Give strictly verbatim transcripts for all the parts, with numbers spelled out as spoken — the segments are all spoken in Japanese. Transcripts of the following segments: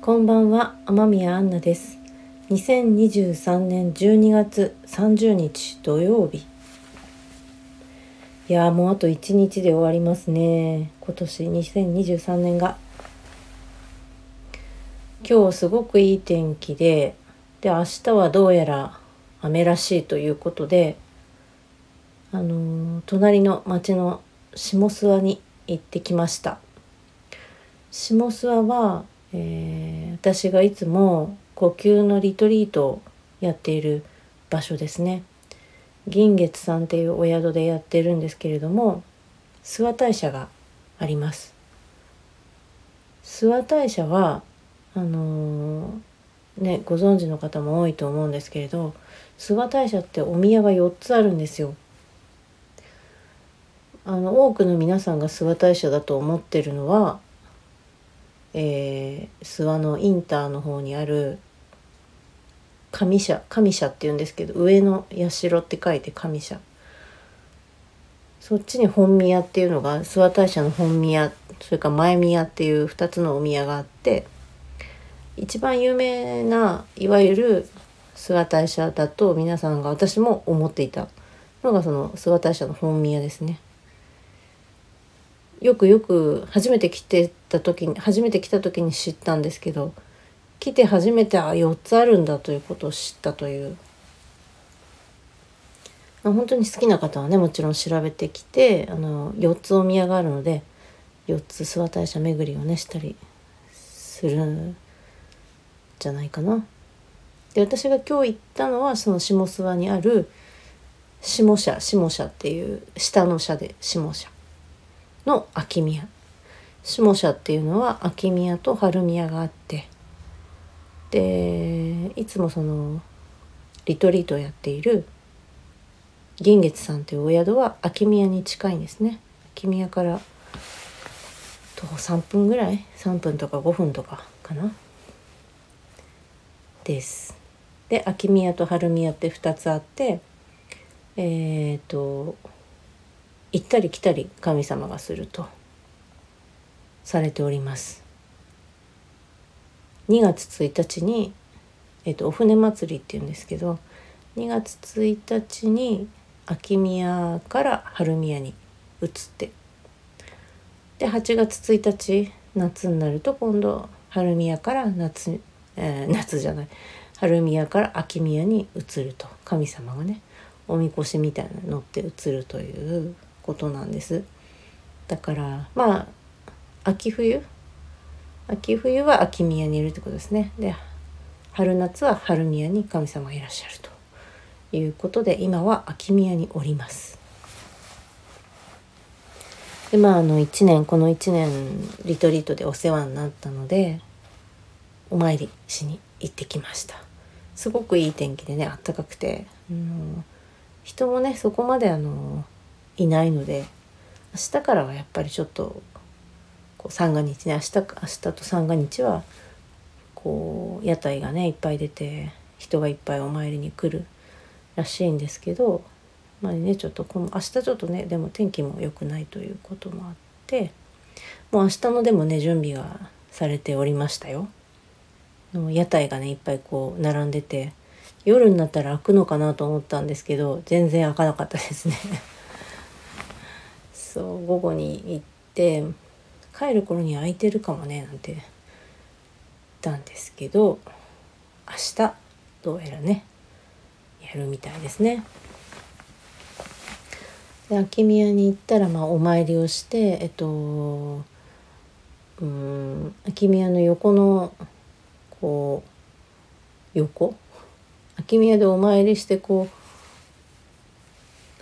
こんばんは、天宮アンナです。にせんにじゅうさんねんじゅうにがつさんじゅうにち土曜日。いやーもうあといちにちで終わりますね。今年にせんにじゅうさんねんが。今日すごくいい天気で、で明日はどうやら雨らしいということで、あのー、隣の町の下諏訪に行ってきました。下諏訪は、えー、私がいつも呼吸のリトリートをやっている場所ですね。銀月さんっていうお宿でやってるんですけれども、諏訪大社があります。諏訪大社はあのー、ねご存知の方も多いと思うんですけれど、諏訪大社ってお宮がよっつあるんですよ。あの多くの皆さんが諏訪大社だと思ってるのは、えー、諏訪のインターの方にある上社、上社っていうんですけど、上の社って書いて上社。そっちに本宮っていうのが、諏訪大社の本宮、それから前宮っていうふたつのお宮があって、一番有名ないわゆる諏訪大社だと皆さんが、私も思っていたのがその諏訪大社の本宮ですね。よくよく初めて来てた時に初めて来た時に知ったんですけど、来て初めてあよっつあるんだということを知ったという、まあ、本当に好きな方はねもちろん調べてきて、あのよっつお宮があるのでよっつ諏訪大社巡りをねしたりするんじゃないかな。で私が今日行ったのはその下諏訪にある下社、下社っていう下の社で下社の秋宮。下社っていうのは秋宮と春宮があって、でいつもそのリトリートをやっている銀月さんというお宿は秋宮に近いんですね。秋宮から徒歩さんぷんぐらい、さんぷんとかごふんとかかなです。で秋宮と春宮ってふたつあって、えっと行ったり来たり神様がするとされております。にがつついたちに、えー、とお船祭りっていうんですけど、にがつついたちに秋宮から春宮に移って、ではちがつついたち夏になると今度春宮から夏、えー、夏じゃない春宮から秋宮に移ると、神様がねおみこしみたいなの乗って移るということなんです。だからまあ秋冬秋冬は秋宮にいるってことですね。で春夏は春宮に神様がいらっしゃるということで、今は秋宮におります。でまああのいちねん、このいちねんリトリートでお世話になったのでお参りしに行ってきました。すごくいい天気でね、あったかくて、うん、人もねそこまであのいないので、明日からはやっぱりちょっとこう三が日ね、明日明日と三が日はこう屋台がねいっぱい出て人がいっぱいお参りに来るらしいんですけど、まあねちょっとこの明日ちょっとねでも天気も良くないということもあって、もう明日のでもね準備がされておりましたよ。屋台がねいっぱいこう並んでて、夜になったら開くのかなと思ったんですけど全然開かなかったですね。そう午後に行って帰る頃に空いてるかもねなんて言ったんですけど、明日どうやらねやるみたいですね。で秋宮に行ったらまあお参りをして、えっとうーん秋宮の横のこう横秋宮でお参りして、こう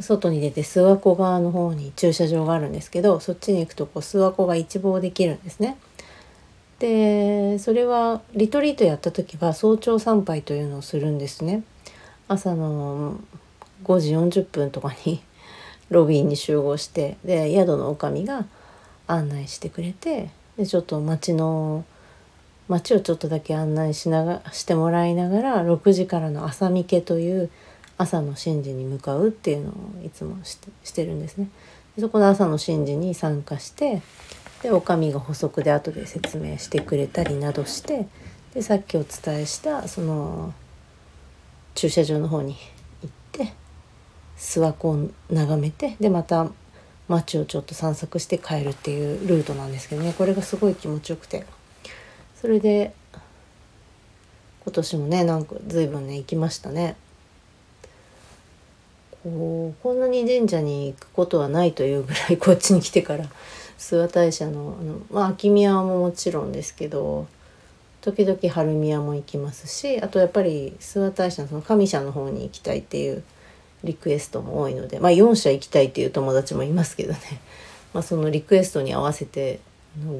外に出て諏訪湖側の方に駐車場があるんですけど、そっちに行くとこう諏訪湖が一望できるんですね。でそれはリトリートやった時は早朝参拝というのをするんですね。朝のごじよんじゅっぷんとかにロビーに集合して、で宿の女将が案内してくれて、でちょっと町の街をちょっとだけ案内しながしてもらいながら、ろくじからの朝見家という朝の神事に向かうっていうのをいつもし て, してるんですね。でそこの朝の神事に参加して、でおかみが補足で後で説明してくれたりなどして、でさっきお伝えしたその駐車場の方に行って諏訪湖を眺めて、でまた街をちょっと散策して帰るっていうルートなんですけどね、これがすごい気持ちよくて、それで今年もねなんか随分ね行きましたね。こうこんなに神社に行くことはないというぐらい、こっちに来てから諏訪大社の、あの、まあ、秋宮ももちろんですけど時々春宮も行きますし、あとやっぱり諏訪大社 の, その上社の方に行きたいっていうリクエストも多いので、まあよん社行きたいっていう友達もいますけどね、まあ、そのリクエストに合わせて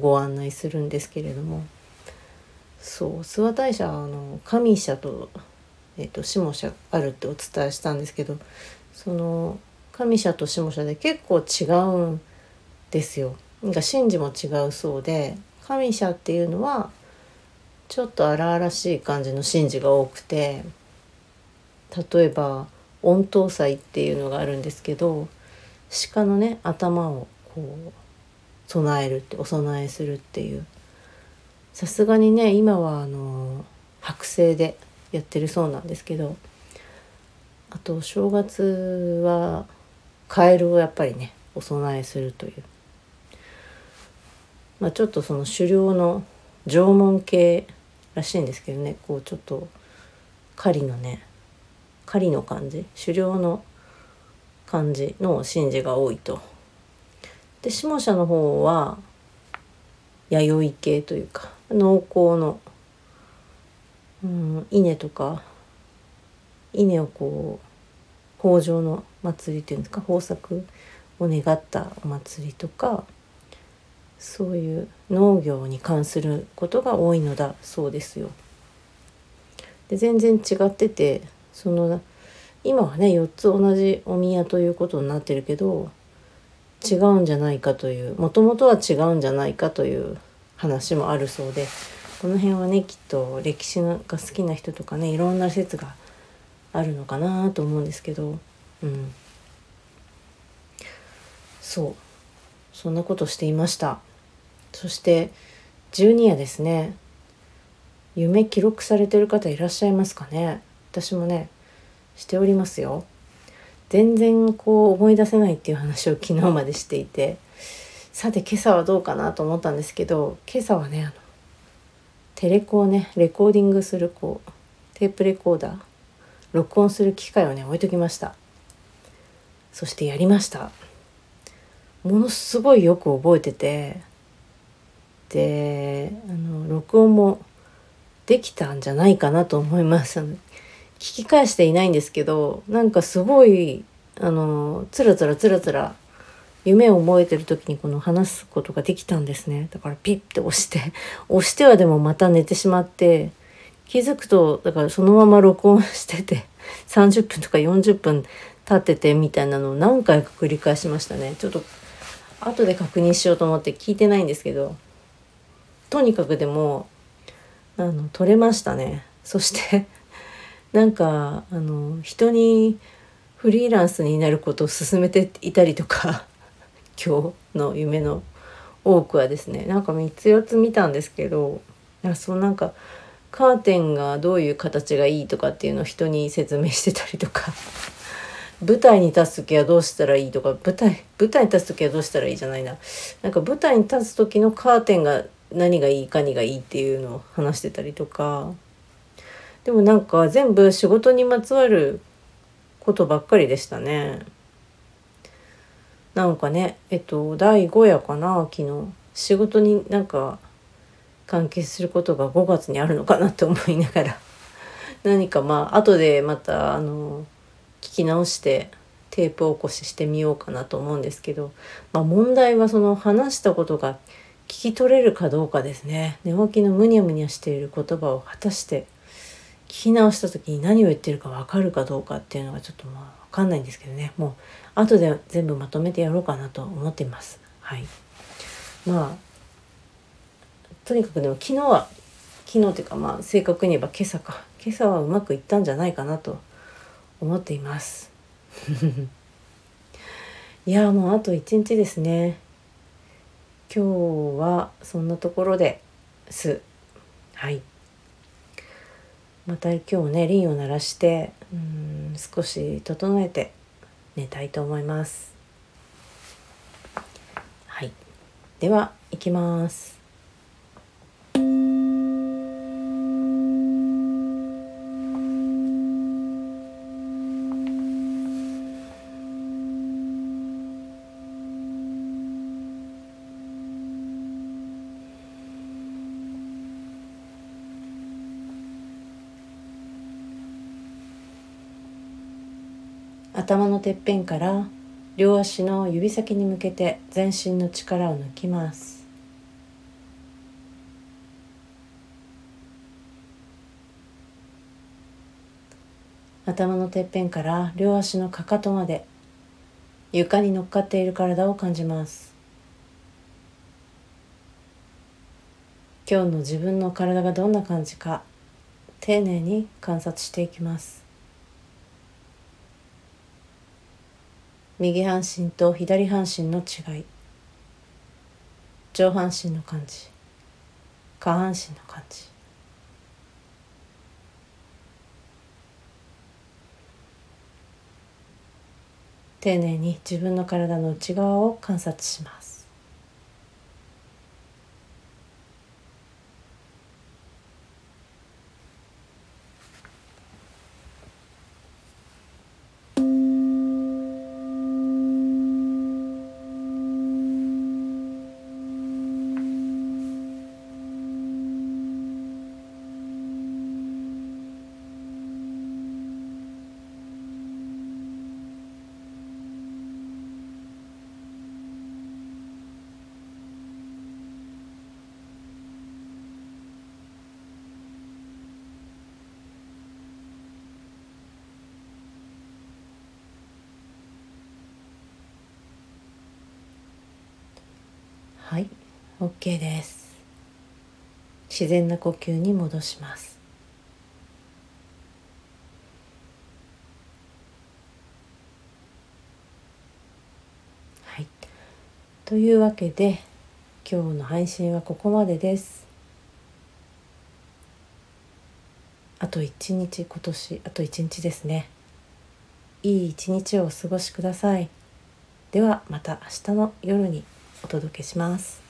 ご案内するんですけれども、そう諏訪大社の上社 と,、えー、と下社あるってお伝えしたんですけど、その上社と下社で結構違うんですよ。なんか神事も違うそうで、上社っていうのはちょっと荒々しい感じの神事が多くて、例えば御頭祭っていうのがあるんですけど、鹿のね頭をこう備えるって、お供えするっていう、さすがにね今はあの剥製でやってるそうなんですけど、あと正月はカエルをやっぱりねお供えするという、まあ、ちょっとその狩猟の縄文系らしいんですけどね、こうちょっと狩りのね狩りの感じ、狩猟の感じの神事が多いと。で下社の方は弥生系というか農耕の、うん、稲とか稲をこう豊穣の祭りっていうんですか、豊作を願ったお祭りとか、そういう農業に関することが多いのだそうですよ。で全然違ってて、その今はねよっつ同じお宮ということになってるけど違うんじゃないかという、もともとは違うんじゃないかという話もあるそうで、この辺はねきっと歴史が好きな人とかねいろんな説があるのかなと思うんですけど、うん、そうそんなことしていました。そして十二夜ですね。夢記録されてる方いらっしゃいますかね。私もねしておりますよ。全然こう思い出せないっていう話を昨日までしていて、さて今朝はどうかなと思ったんですけど、今朝はねあのテレコをねレコーディングするこうテープレコーダー録音する機械をね置いときました。そしてやりました。ものすごいよく覚えてて、であの録音もできたんじゃないかなと思います。聞き返していないんですけど、なんかすごいあのつらつらつらつら夢を覚えてる時にこの話すことができたんですね。だからピッて押して押してはでもまた寝てしまって、気づくとだからそのまま録音しててさんじゅっぷんとかよんじゅっぷん経っててみたいなのを何回か繰り返しましたね。ちょっと後で確認しようと思って聞いてないんですけど、とにかくでもあの撮れましたね。そしてなんかあの人にフリーランスになることを勧めていたりとか今日の夢の多くはですね、なんかみっつよっつ見たんですけど、いやそうなんかカーテンがどういう形がいいとかっていうのを人に説明してたりとか舞台に立つ時はどうしたらいいとか、舞台舞台に立つ時はどうしたらいいじゃないな、なんか舞台に立つ時のカーテンが何がいいかにがいいっていうのを話してたりとか、でもなんか全部仕事にまつわることばっかりでしたね。なんかねえっとだいごやかな、昨日仕事になんか関係することがごがつにあるのかなって思いながら何かまあ後でまたあの聞き直してテープ起こししてみようかなと思うんですけど、まあ、問題はその話したことが聞き取れるかどうかですね。寝起きのむにゃむにゃしている言葉を果たして聞き直した時に何を言ってるか分かるかどうかっていうのがちょっとまあ分かんないんですけどね、もう後で全部まとめてやろうかなと思っています。はい、まあとにかくでも昨日は昨日というかまあ正確に言えば今朝か今朝はうまくいったんじゃないかなと思っていますいやもうあといちにちですね。今日はそんなところです。はい。また今日ねリンを鳴らしてうーん少し整えて寝たいと思います。はい、では行きます。頭のてっぺんから両足の指先に向けて全身の力を抜きます。頭のてっぺんから両足のかかとまで床に乗っかっている体を感じます。今日の自分の体がどんな感じか丁寧に観察していきます。右半身と左半身の違い、上半身の感じ、下半身の感じ。丁寧に自分の体の内側を観察します。はい、OK です。自然な呼吸に戻します。はい、というわけで今日の配信はここまでです。あと一日、今年あと一日ですね。いい一日をお過ごしください。ではまた明日の夜にお届けします。